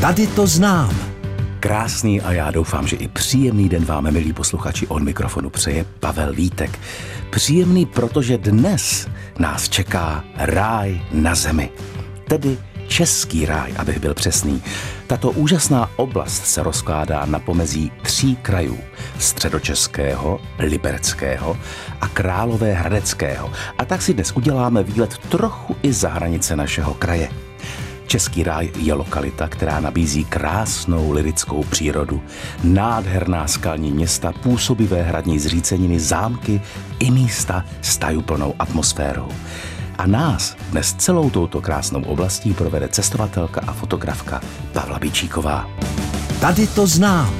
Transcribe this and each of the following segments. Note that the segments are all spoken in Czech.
Tady to znám. Krásný a já doufám, že i příjemný den vám, milí posluchači, od mikrofonu přeje Pavel Vítek. Příjemný, protože dnes nás čeká ráj na zemi, tedy Český ráj, abych byl přesný. Tato úžasná oblast se rozkládá na pomezí 3 krajů. Středočeského, Libereckého a Královéhradeckého. A tak si dnes uděláme výlet trochu i za hranice našeho kraje. Český ráj je lokalita, která nabízí krásnou lirickou přírodu, nádherná skalní města, působivé hradní zříceniny, zámky i místa s tajuplnou atmosférou. A nás dnes celou touto krásnou oblastí provede cestovatelka a fotografka Pavla Bičíková. Tady to znám.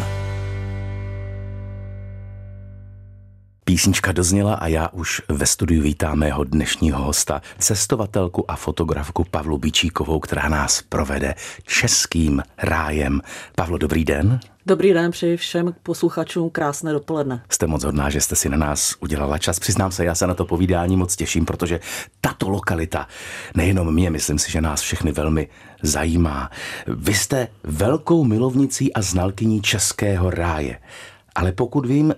Písnička dozněla a já už ve studiu vítám mého dnešního hosta, cestovatelku a fotografku Pavlu Bičíkovou, která nás provede Českým rájem. Pavlo, dobrý den. Dobrý den, přeji všem posluchačům krásné dopoledne. Jste moc hodná, že jste si na nás udělala čas. Přiznám se, já se na to povídání moc těším, protože tato lokalita, nejenom mě, myslím si, že nás všechny velmi zajímá. Vy jste velkou milovnicí a znalkyní Českého ráje, ale pokud vím,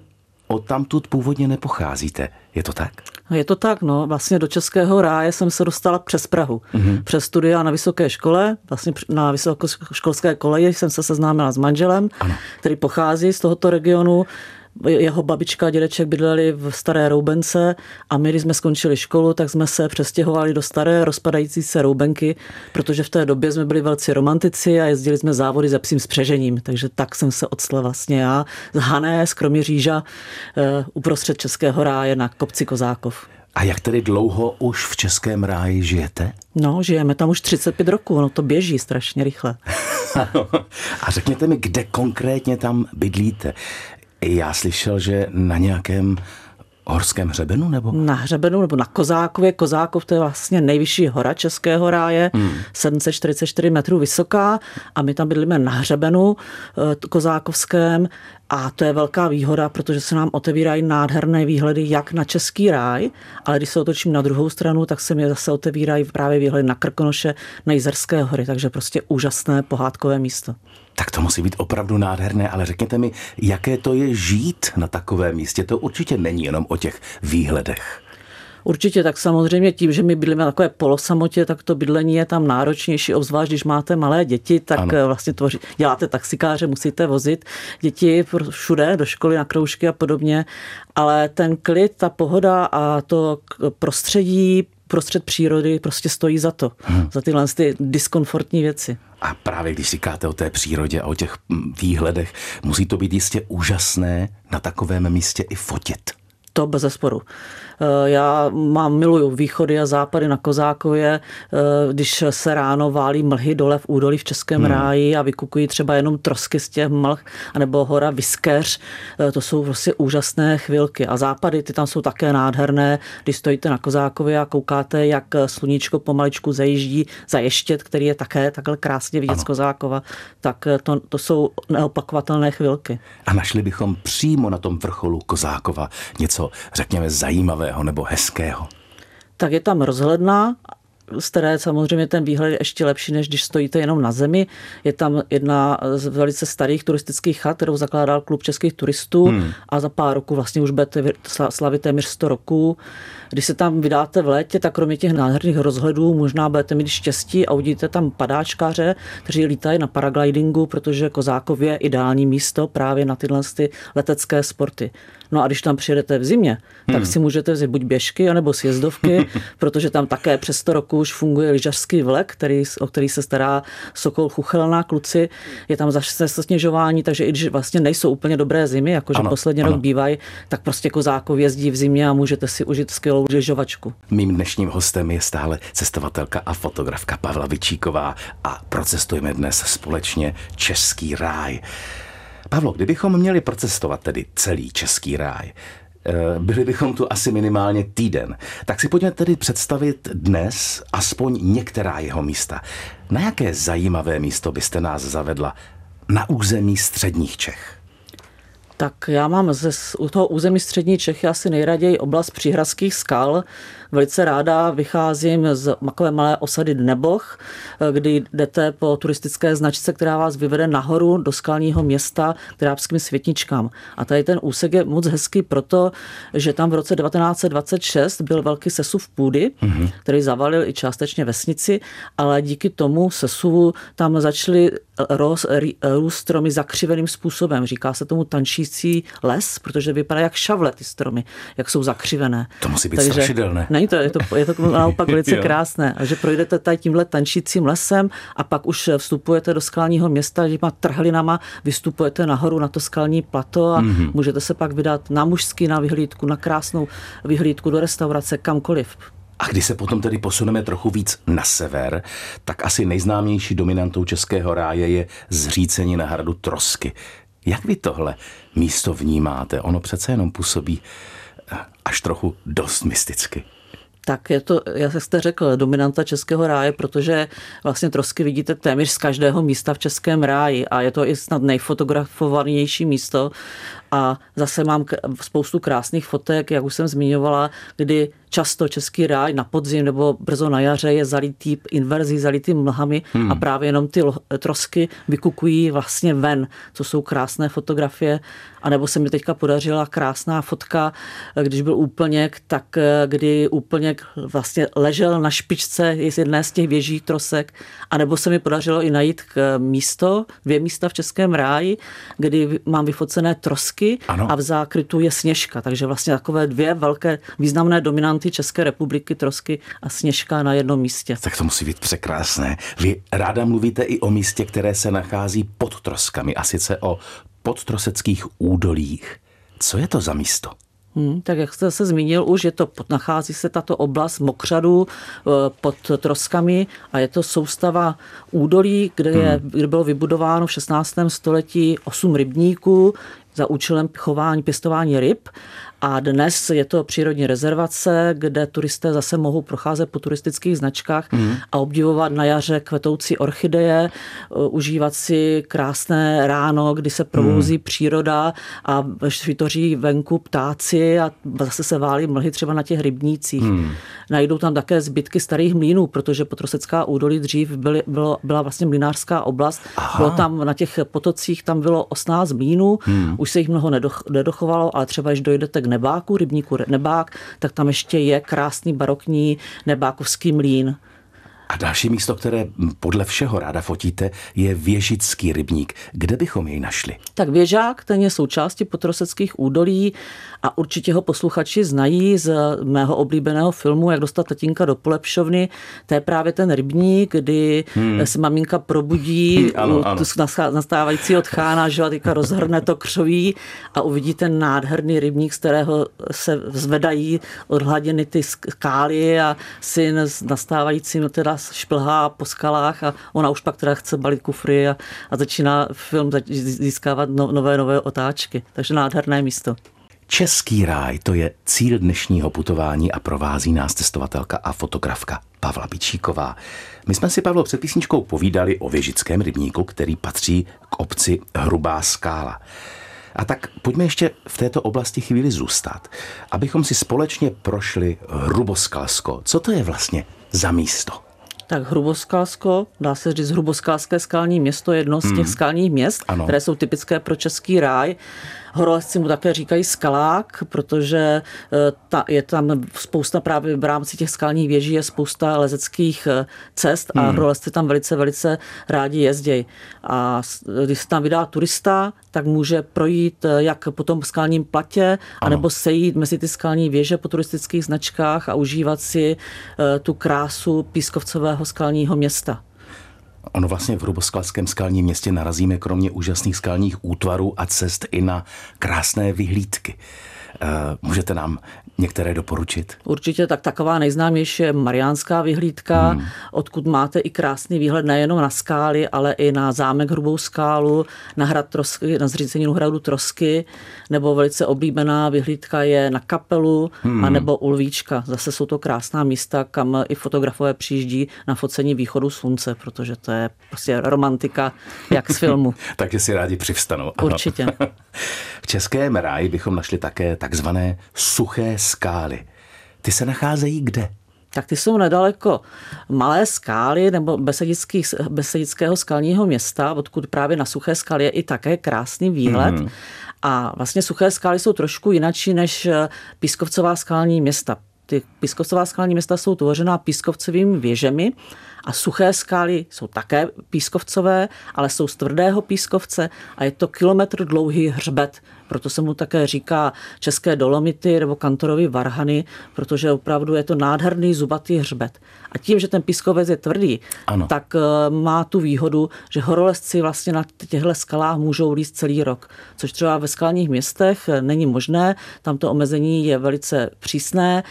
odtamtud původně nepocházíte. Je to tak? Je to tak, no. Vlastně do Českého ráje jsem se dostala přes Prahu. Mm-hmm. Přes studia na vysoké škole, vlastně na vysokoškolské koleji jsem se seznámila s manželem, ano, který pochází z tohoto regionu. Jeho babička a dědeček bydleli v Staré Roubence a my, když jsme skončili školu, tak jsme se přestěhovali do staré rozpadající se Roubenky, protože v té době jsme byli velcí romantici a jezdili jsme závody za psím spřežením. Takže tak jsem se odstla vlastně já z Hané, z Kroměříža, uprostřed Českého ráje na kopci Kozákov. A jak tedy dlouho už v Českém ráji žijete? No, žijeme tam už 35 roků, ono to běží strašně rychle. A řekněte mi, kde konkrétně tam bydlíte? Já slyšel, že na nějakém horském hřebenu nebo? Na hřebenu nebo na Kozákově. Kozákov, to je vlastně nejvyšší hora Českého ráje, 744 metrů vysoká a my tam bydlíme na hřebenu Kozákovském a to je velká výhoda, protože se nám otevírají nádherné výhledy jak na Český ráj, ale když se otočím na druhou stranu, tak se mi zase otevírají právě výhledy na Krkonoše, na Jizerské hory, takže prostě úžasné pohádkové místo. Tak to musí být opravdu nádherné, ale řekněte mi, jaké to je žít na takovém místě? To určitě není jenom o těch výhledech. Určitě, tak samozřejmě tím, že my bydlíme na takové polosamotě, tak to bydlení je tam náročnější, obzvlášť když máte malé děti, tak ano, vlastně děláte taxikáře, musíte vozit děti všude, do školy, na kroužky a podobně, ale ten klid, ta pohoda a to prostředí, prostřed přírody prostě stojí za to. Za tyhle ty diskomfortní věci. A právě když říkáte o té přírodě a o těch výhledech, musí to být jistě úžasné na takovém místě i fotit. To bez zesporu. Já miluju východy a západy na Kozákově, když se ráno válí mlhy dole v údolí v Českém ráji a vykukují třeba jenom trosky z těch mlh, anebo hora Vyskeř. To jsou prostě úžasné chvilky. A západy, ty tam jsou také nádherné. Když stojíte na Kozákově a koukáte, jak sluníčko pomaličku zajíždí za Ještěd, který je také takhle krásně vidět z Kozákova, tak to jsou neopakovatelné chvilky. A našli bychom přímo na tom vrcholu Kozákova něco, řekněme, zajímavého nebo hezkého? Tak je tam rozhledna, z které samozřejmě ten výhled je ještě lepší, než když stojíte jenom na zemi. Je tam jedna z velice starých turistických chat, kterou zakládal klub českých turistů a za pár roků vlastně už budete slavit téměř 100 roků. Když se tam vydáte v létě, tak kromě těch nádherných rozhledů možná budete mít štěstí a uvidíte tam padáčkaře, kteří lítají na paraglidingu, protože Kozákov je ideální místo právě na tyhle letecké sporty. No a když tam přijedete v zimě, tak si můžete vzít buď běžky, anebo sjezdovky, protože tam také přes 100 roků už funguje lyžařský vlek, o který se stará Sokol Chuchelná kluci. Je tam zase sněžování, takže i když vlastně nejsou úplně dobré zimy, jakože poslední rok bývají, tak prostě Kozákov jezdí v zimě a můžete si užít skvělou lyžovačku. Mým dnešním hostem je stále cestovatelka a fotografka Pavla Bičíková a procestujeme dnes společně Český ráj. Pavlo, kdybychom měli procestovat tedy celý Český ráj, byli bychom tu asi minimálně týden, tak si pojďme tedy představit dnes aspoň některá jeho místa. Na jaké zajímavé místo byste nás zavedla na území středních Čech? Tak já mám u toho území střední Čechy asi nejraději oblast Příhradských skal, Velice ráda vycházím z takové malé osady Dneboch, kdy jdete po turistické značce, která vás vyvede nahoru do skalního města k Drábským světničkám. A tady ten úsek je moc hezký proto, že tam v roce 1926 byl velký sesuv půdy, který zavalil i částečně vesnici, ale díky tomu sesuvu tam začaly růst stromy zakřiveným způsobem. Říká se tomu tančící les, protože vypadá jak šavle ty stromy, jak jsou zakřivené. To musí být strašidelné. Ne, je to naopak velice krásné. A že projdete tady tímhle tančícím lesem a pak už vstupujete do skalního města, že má trhlinama, vystupujete nahoru na to skalní plato a můžete se pak vydat na Mužský, na vyhlídku, na krásnou vyhlídku do restaurace, kamkoliv. A když se potom tedy posuneme trochu víc na sever, tak asi nejznámější dominantou Českého ráje je zřícení na hradu Trosky. Jak vy tohle místo vnímáte? Ono přece jenom působí až trochu dost mysticky. Tak je to, jak jste řekl, dominanta Českého ráje, protože vlastně Trosky vidíte téměř z každého místa v Českém ráji a je to i snad nejfotografovanější místo. A zase mám spoustu krásných fotek, jak už jsem zmiňovala, kdy často Český ráj na podzim nebo brzo na jaře je zalitý inverzí, zalitý mlhami a právě jenom ty trosky vykukují vlastně ven, co jsou krásné fotografie. A nebo se mi teďka podařila krásná fotka, když byl úplněk, tak kdy úplněk vlastně ležel na špičce jedné z těch věží trosek. A nebo se mi podařilo i najít dvě místa v Českém ráji, kdy mám vyfocené trosky, a v zákrytu je Sněžka, takže vlastně takové dvě velké významné dominanty České republiky, Trosky a Sněžka na jednom místě. Tak to musí být překrásné. Vy ráda mluvíte i o místě, které se nachází pod Troskami, a sice o Podtroseckých údolích. Co je to za místo? Tak jak jste se zmínil už, nachází se tato oblast Mokřadů pod Troskami a je to soustava údolí, kde bylo vybudováno v 16. století 8 rybníků za účelem pěstování ryb. A dnes je to přírodní rezervace, kde turisté zase mohou procházet po turistických značkách a obdivovat na jaře kvetoucí orchideje, užívat si krásné ráno, kdy se probouzí příroda a švitoří venku ptáci a zase se válí mlhy třeba na těch rybnících. Najdou tam také zbytky starých mlýnů, protože Podtrosecká údolí dřív byla vlastně mlynářská oblast. Aha. Bylo tam na těch potocích, tam bylo 18 mlýnů, už se jich mnoho nedochovalo, ale třeba, když dojdete k Nebáku, rybníku Nebák, tak tam ještě je krásný barokní nebákovský mlýn. A další místo, které podle všeho ráda fotíte, je Věžický rybník. Kde bychom jej našli? Tak Věžák, ten je součástí Podtroseckých údolí a určitě ho posluchači znají z mého oblíbeného filmu Jak dostat tatínka do polepšovny. To je právě ten rybník, kdy se maminka probudí nastávajícího tchána, že teďka rozhrne to křoví a uvidí ten nádherný rybník, z kterého se zvedají od hladiny ty skály a syn s nastávajícím teda šplhá po skalách a ona už pak teda chce balit kufry a začíná film získávat nové otáčky. Takže nádherné místo. Český ráj, to je cíl dnešního putování a provází nás cestovatelka a fotografka Pavla Bičíková. My jsme si, Pavlo, před písničkou povídali o Věžickém rybníku, který patří k obci Hrubá skála. A tak pojďme ještě v této oblasti chvíli zůstat, abychom si společně prošli Hruboskalsko. Co to je vlastně za místo? Tak Hruboskalsko, dá se říct Hruboskalské skalní město, jedno z těch skalních měst, ano, které jsou typické pro Český ráj. Horolezci mu také říkají skalák, protože je tam spousta právě v rámci těch skalních věží, je spousta lezeckých cest a horolezci tam velice, velice rádi jezdějí. A když se tam vydá turista, tak může projít jak po tom skalním platě, anebo sejít mezi ty skalní věže po turistických značkách a užívat si tu krásu pískovcového skalního města. Ono vlastně v Hruboskalském skalním městě narazíme kromě úžasných skalních útvarů a cest i na krásné vyhlídky. Můžete nám některé doporučit? Určitě, tak taková nejznámější je Mariánská vyhlídka, odkud máte i krásný výhled nejenom na skály, ale i na zámek Hrubou skálu, na hrad Trosky, na zříceninu hradu Trosky, nebo velice oblíbená vyhlídka je na Kapelu a nebo u Lvíčka. Zase jsou to krásná místa, kam i fotografové přijíždí na focení východu slunce, protože to je prostě romantika jak z filmu. Takže si rádi přivstanou. Ano. Určitě. V Českém ráji bychom našli také takzvané suché skály. Ty se nacházejí kde? Tak ty jsou nedaleko Malé Skály nebo Besedického skalního města, odkud právě na Suché Skály je i také krásný výhled. Mm. A vlastně Suché Skály jsou trošku jinačí než pískovcová skalní města. Ty pískovcová skalní města jsou tvořená pískovcovými věžemi a Suché Skály jsou také pískovcové, ale jsou z tvrdého pískovce a je to kilometr dlouhý hřbet. Proto se mu také říká České dolomity nebo Kantorovy varhany, protože opravdu je to nádherný zubatý hřbet. A tím, že ten pískovec je tvrdý, ano, tak má tu výhodu, že horolezci vlastně na těchto skalách můžou líst celý rok, což třeba ve skalních městech není možné. Tam to omezení je velice přísné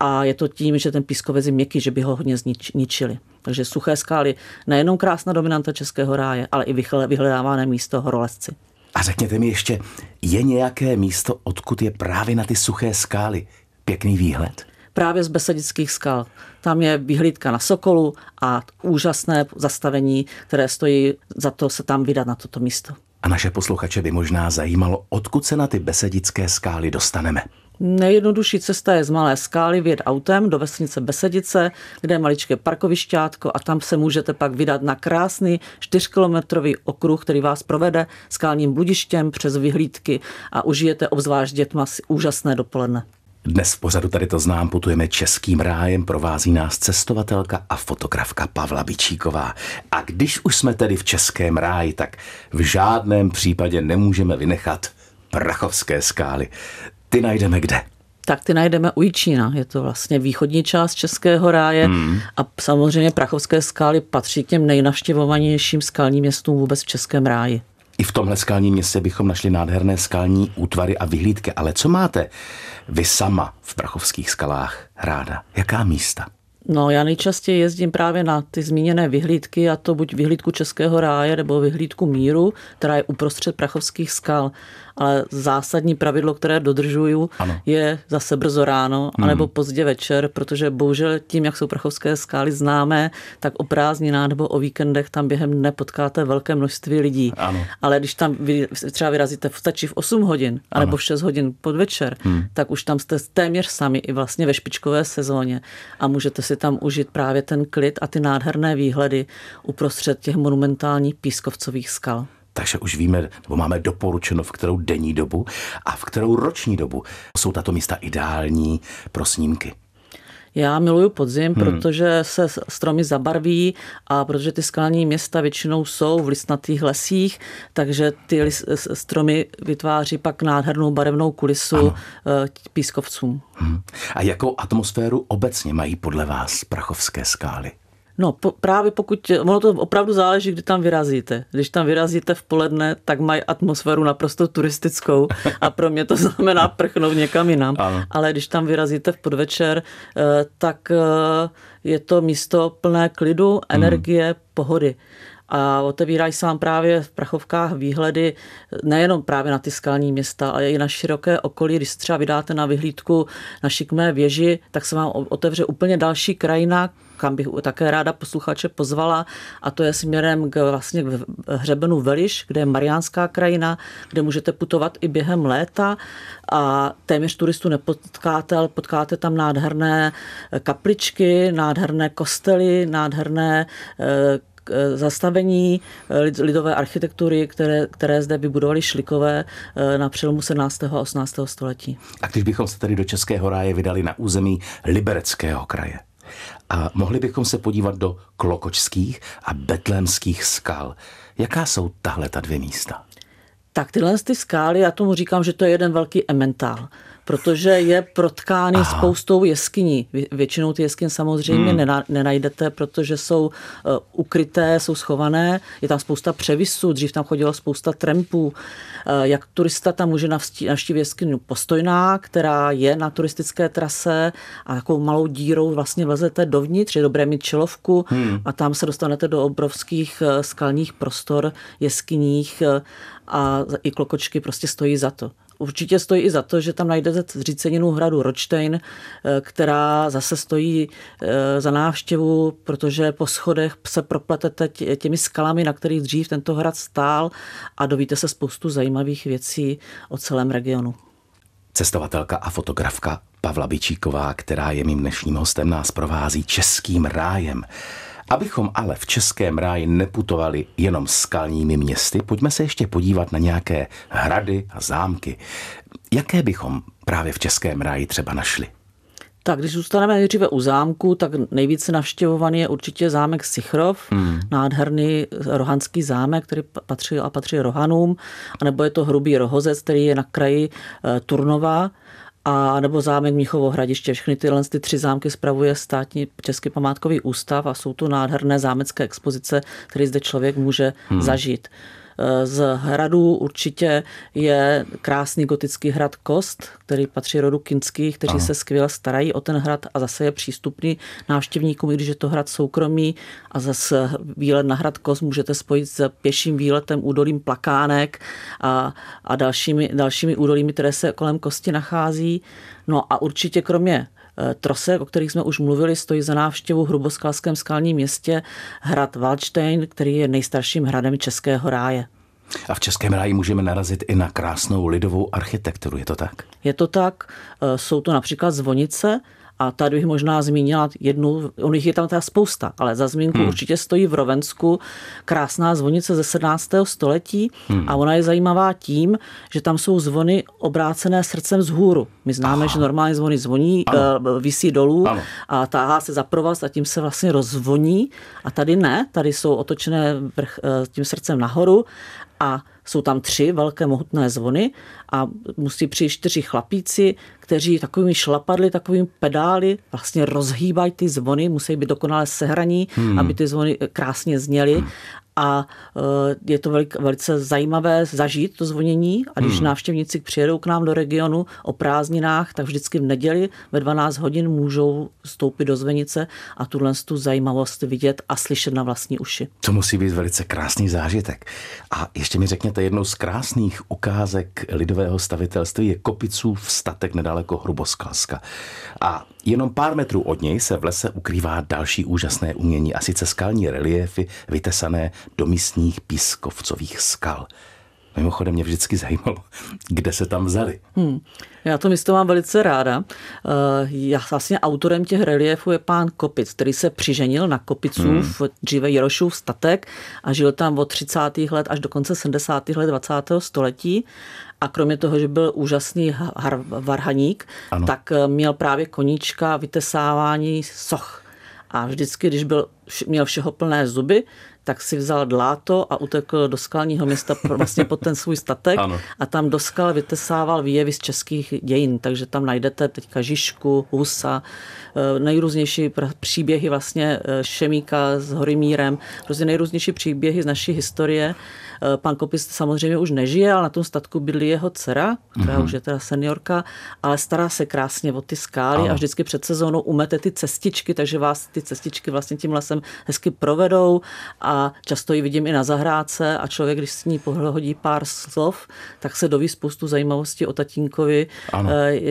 a je to tím, že ten pískovec je měkký, že by ho hodně zničili. Takže Suché Skály nejenom krásná dominanta Českého ráje, ale i vyhledávané místo horolezci. A řekněte mi ještě, je nějaké místo, odkud je právě na ty Suché Skály pěkný výhled? Právě z Besedických skal. Tam je vyhlídka na Sokolu a úžasné zastavení, které stojí za to se tam vydat na toto místo. A naše posluchače by možná zajímalo, odkud se na ty Besedické skály dostaneme. Nejjednodušší cesta je z Malé Skály vyjet autem do vesnice Besedice, kde je maličké parkovišťátko a tam se můžete pak vydat na krásný 4kilometrový okruh, který vás provede skalním bludištěm přes vyhlídky a užijete obzvlášť dětma si úžasné dopoledne. Dnes v pořadu Tady to znám putujeme Českým rájem, provází nás cestovatelka a fotografka Pavla Bičíková. A když už jsme tedy v Českém ráji, tak v žádném případě nemůžeme vynechat Prachovské skály. Ty najdeme kde? Tak ty najdeme u Jičína. Je to vlastně východní část Českého ráje a samozřejmě Prachovské skály patří k těm nejnavštěvovanějším skalním městům vůbec v Českém ráji. I v tomhle skalním městě bychom našli nádherné skalní útvary a vyhlídky. Ale co máte vy sama v Prachovských skalách ráda? Jaká místa? No, já nejčastěji jezdím právě na ty zmíněné vyhlídky, a to buď vyhlídku Českého ráje nebo vyhlídku míru, která je uprostřed Prachovských skal. Ale zásadní pravidlo, které dodržuju, ano, je zase brzo ráno anebo pozdě večer, protože bohužel tím, jak jsou Prachovské skály známé, tak o prázdninách nebo o víkendech tam během dne potkáte velké množství lidí. Ano. Ale když tam třeba vyrazíte stačí v 8 hodin anebo v 6 hodin podvečer, tak už tam jste téměř sami i vlastně ve špičkové sezóně a můžete si tam užít právě ten klid a ty nádherné výhledy uprostřed těch monumentálních pískovcových skal. Takže už víme, nebo máme doporučeno, v kterou denní dobu a v kterou roční dobu jsou tato místa ideální pro snímky. Já miluju podzim, protože se stromy zabarví a protože ty skalní města většinou jsou v listnatých lesích, takže ty stromy vytváří pak nádhernou barevnou kulisu pískovcům. A jakou atmosféru obecně mají podle vás Prachovské skály? No právě pokud, ono to opravdu záleží, kdy tam vyrazíte. Když tam vyrazíte v poledne, tak mají atmosféru naprosto turistickou a pro mě to znamená prchnout někam jinam. Ano. Ale když tam vyrazíte v podvečer, tak je to místo plné klidu, energie, pohody. A otevírají se vám právě v Prachovkách výhledy nejenom právě na ty skalní města, ale i na široké okolí. Když se třeba vydáte na vyhlídku na šikmé věži, tak se vám otevře úplně další krajina, kam bych také ráda posluchače pozvala, a to je směrem k hřebenu Veliš, kde je Mariánská krajina, kde můžete putovat i během léta a téměř turistů nepotkáte, ale potkáte tam nádherné kapličky, nádherné kostely, nádherné zastavení lidové architektury, které zde vybudovali Šlikové na přelomu 17. a 18. století. A když bychom se tady do Českého ráje vydali na území Libereckého kraje a mohli bychom se podívat do Klokočských a Betlémských skal, jaká jsou tahle ta dvě místa? Tak tyhle ty skály, já tomu říkám, že to je jeden velký ementál, protože je protkány spoustou jeskyní. Většinou ty jeskyně samozřejmě nenajdete, protože jsou ukryté, jsou schované, je tam spousta převisů, dřív tam chodilo spousta trampů. Jak turista tam může navštívit jeskynu Postojná, která je na turistické trase a takovou malou dírou vlastně vlezete dovnitř, je dobré mít čelovku a tam se dostanete do obrovských skalních prostor, jeskyních a i Klokočky prostě stojí za to. Určitě stojí i za to, že tam najdete zříceninu hradu Ročtejn, která zase stojí za návštěvu, protože po schodech se propletete těmi skalami, na kterých dřív tento hrad stál, a dovíte se spoustu zajímavých věcí o celém regionu. Cestovatelka a fotografka Pavla Bičíková, která je mým dnešním hostem, nás provází českým rájem. Abychom ale v českém ráji neputovali jenom skalními městy, pojďme se ještě podívat na nějaké hrady a zámky. Jaké bychom právě v českém ráji třeba našli? Tak, když zůstaneme nejdříve u zámku, tak nejvíce navštěvovaný je určitě zámek Sichrov, nádherný rohanský zámek, který patří Rohanům, anebo je to Hrubý Rohozec, který je na kraji Turnova, a nebo zámek Mnichovo Hradiště. Všechny tyhle tři zámky spravuje Státní český památkový ústav a jsou to nádherné zámecké expozice, které zde člověk může zažít. Z hradů určitě je krásný gotický hrad Kost, který patří rodu Kinských, kteří se skvěle starají o ten hrad a zase je přístupný návštěvníkům, i když je to hrad soukromý, a zase výlet na hrad Kost můžete spojit s pěším výletem údolím Plakánek a dalšími údolími, které se kolem Kosti nachází. No a určitě kromě Trosek, o kterých jsme už mluvili, stojí za návštěvu v Hruboskalském skalním městě hrad Valdštejn, který je nejstarším hradem českého ráje. A v českém ráji můžeme narazit i na krásnou lidovou architekturu, je to tak? Je to tak, jsou to například zvonice, a tady bych možná zmínila jednu, on jich je tam teda spousta, ale za zmínku určitě stojí v Rovensku krásná zvonice ze 17. století a ona je zajímavá tím, že tam jsou zvony obrácené srdcem vzhůru. My známe, že normálně zvony zvoní, visí dolů a táhá se za provaz a tím se vlastně rozvoní, a tady ne, tady jsou otočené tím srdcem nahoru a jsou tam tři velké mohutné zvony a musí přijít čtyři chlapíci, kteří takovými šlapadly, takovými pedály vlastně rozhýbají ty zvony, musí být dokonale sehraní, aby ty zvony krásně zněly. A je to velice zajímavé zažít to zvonění, a když návštěvníci přijedou k nám do regionu o prázdninách, tak vždycky v neděli ve 12 hodin můžou vstoupit do zvonice a tu zajímavost vidět a slyšet na vlastní uši. To musí být velice krásný zážitek. A ještě mi řekněte, jednou z krásných ukázek lidového stavitelství je Kopicův statek nedaleko Hruboskalska. A jenom pár metrů od něj se v lese ukrývá další úžasné umění, a sice skalní reliéfy vytesané do místních pískovcových skal. Mimochodem mě vždycky zajímalo, kde se tam vzali. Já to místo mám velice ráda. Vlastně autorem těch reliefů je pán Kopic, který se přiženil na Kopicův, dříve Jirošův statek, a žil tam od 30. let až do konce 70. let 20. století. A kromě toho, že byl úžasný varhaník, tak měl právě koníčka vytesávání soch. A vždycky, když měl všeho plné zuby, tak si vzal dláto a utekl do skalního města vlastně pod ten svůj statek a tam do skal vytesával výjevy z českých dějin. Takže tam najdete teďka Žižku, Husa, nejrůznější příběhy vlastně Šemíka s Horymírem, prostě nejrůznější příběhy z naší historie. Pan Kopis samozřejmě už nežije, ale na tom statku bydlí jeho dcera, která už je teda seniorka, ale stará se krásně o ty skály a vždycky před sezónou umete ty cestičky, takže vás ty cestičky vlastně tím lesem hezky provedou, a často ji vidím i na zahrádce a člověk, když s ní pohodí pár slov, tak se doví spoustu zajímavostí o tatínkovi,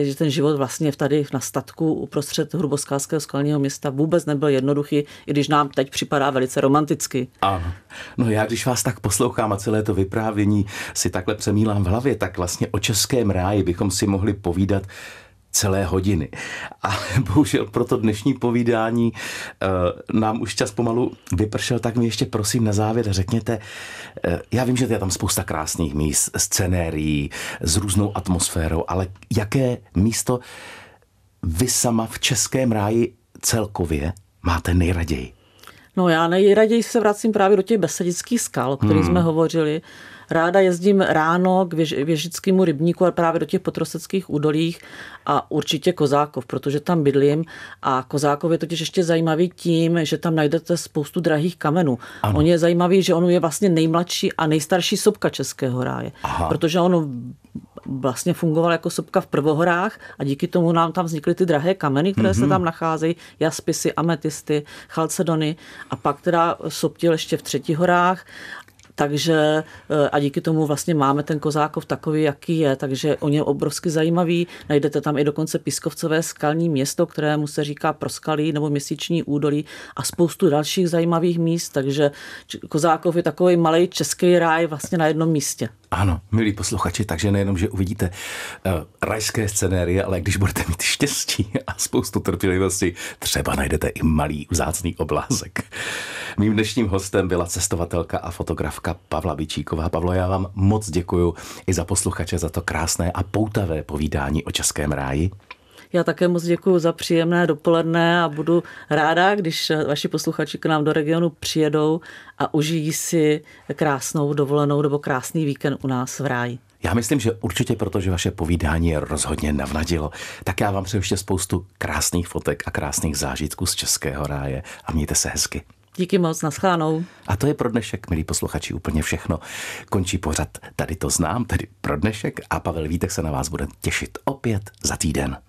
že ten život vlastně tady na statku uprostřed Hruboskalského skalního města vůbec nebyl jednoduchý, i když nám teď připadá velice romanticky. Ano. No já, když vás tak poslouchám a celé to vyprávění si takhle přemýlám v hlavě, tak vlastně o českém ráji bychom si mohli povídat celé hodiny. A bohužel pro to dnešní povídání nám už čas pomalu vypršel, tak mi ještě prosím na závěr řekněte, já vím, že je tam spousta krásných míst, scenérií s různou atmosférou, ale jaké místo vy sama v českém ráji celkově máte nejraději? No já nejraději se vracím právě do těch besedických skal, o kterých jsme hovořili. Ráda jezdím ráno k Věžickému rybníku a právě do těch Podtroseckých údolích a určitě Kozákov, protože tam bydlím, a Kozákov je totiž ještě zajímavý tím, že tam najdete spoustu drahých kamenů. On je zajímavý, že on je vlastně nejmladší a nejstarší sopka českého ráje, protože ono vlastně fungoval jako sopka v Prvohorách a díky tomu nám tam vznikly ty drahé kameny, které se tam nacházejí, jaspisy, ametisty, chalcedony, a pak teda soptil ještě v Třetihorách. Takže a díky tomu vlastně máme ten Kozákov takový, jaký je, takže on je obrovsky zajímavý. Najdete tam i dokonce pískovcové skalní město, kterému se říká Proskalí nebo Měsíční údolí, a spoustu dalších zajímavých míst, takže Kozákov je takový malý český ráj vlastně na jednom místě. Ano, milí posluchači, takže nejenom, že uvidíte rajské scenérie, ale když budete mít štěstí a spoustu trpělivosti, třeba najdete i malý vzácný oblázek. Mým dnešním hostem byla cestovatelka a fotografka Pavla Bičíková. Pavlo, já vám moc děkuju i za posluchače, za to krásné a poutavé povídání o Českém ráji. Já také moc děkuju za příjemné dopoledne a budu ráda, když vaši posluchači k nám do regionu přijedou a užijí si krásnou dovolenou nebo krásný víkend u nás v ráji. Já myslím, že určitě, protože vaše povídání je rozhodně navnadilo. Tak já vám přeju ještě spoustu krásných fotek a krásných zážitků z Českého ráje a mějte se hezky. Díky moc, naschledanou. A to je pro dnešek, milí posluchači, úplně všechno. Končí pořad Tady to znám, tedy pro dnešek, a Pavel Vítek se na vás bude těšit opět za týden.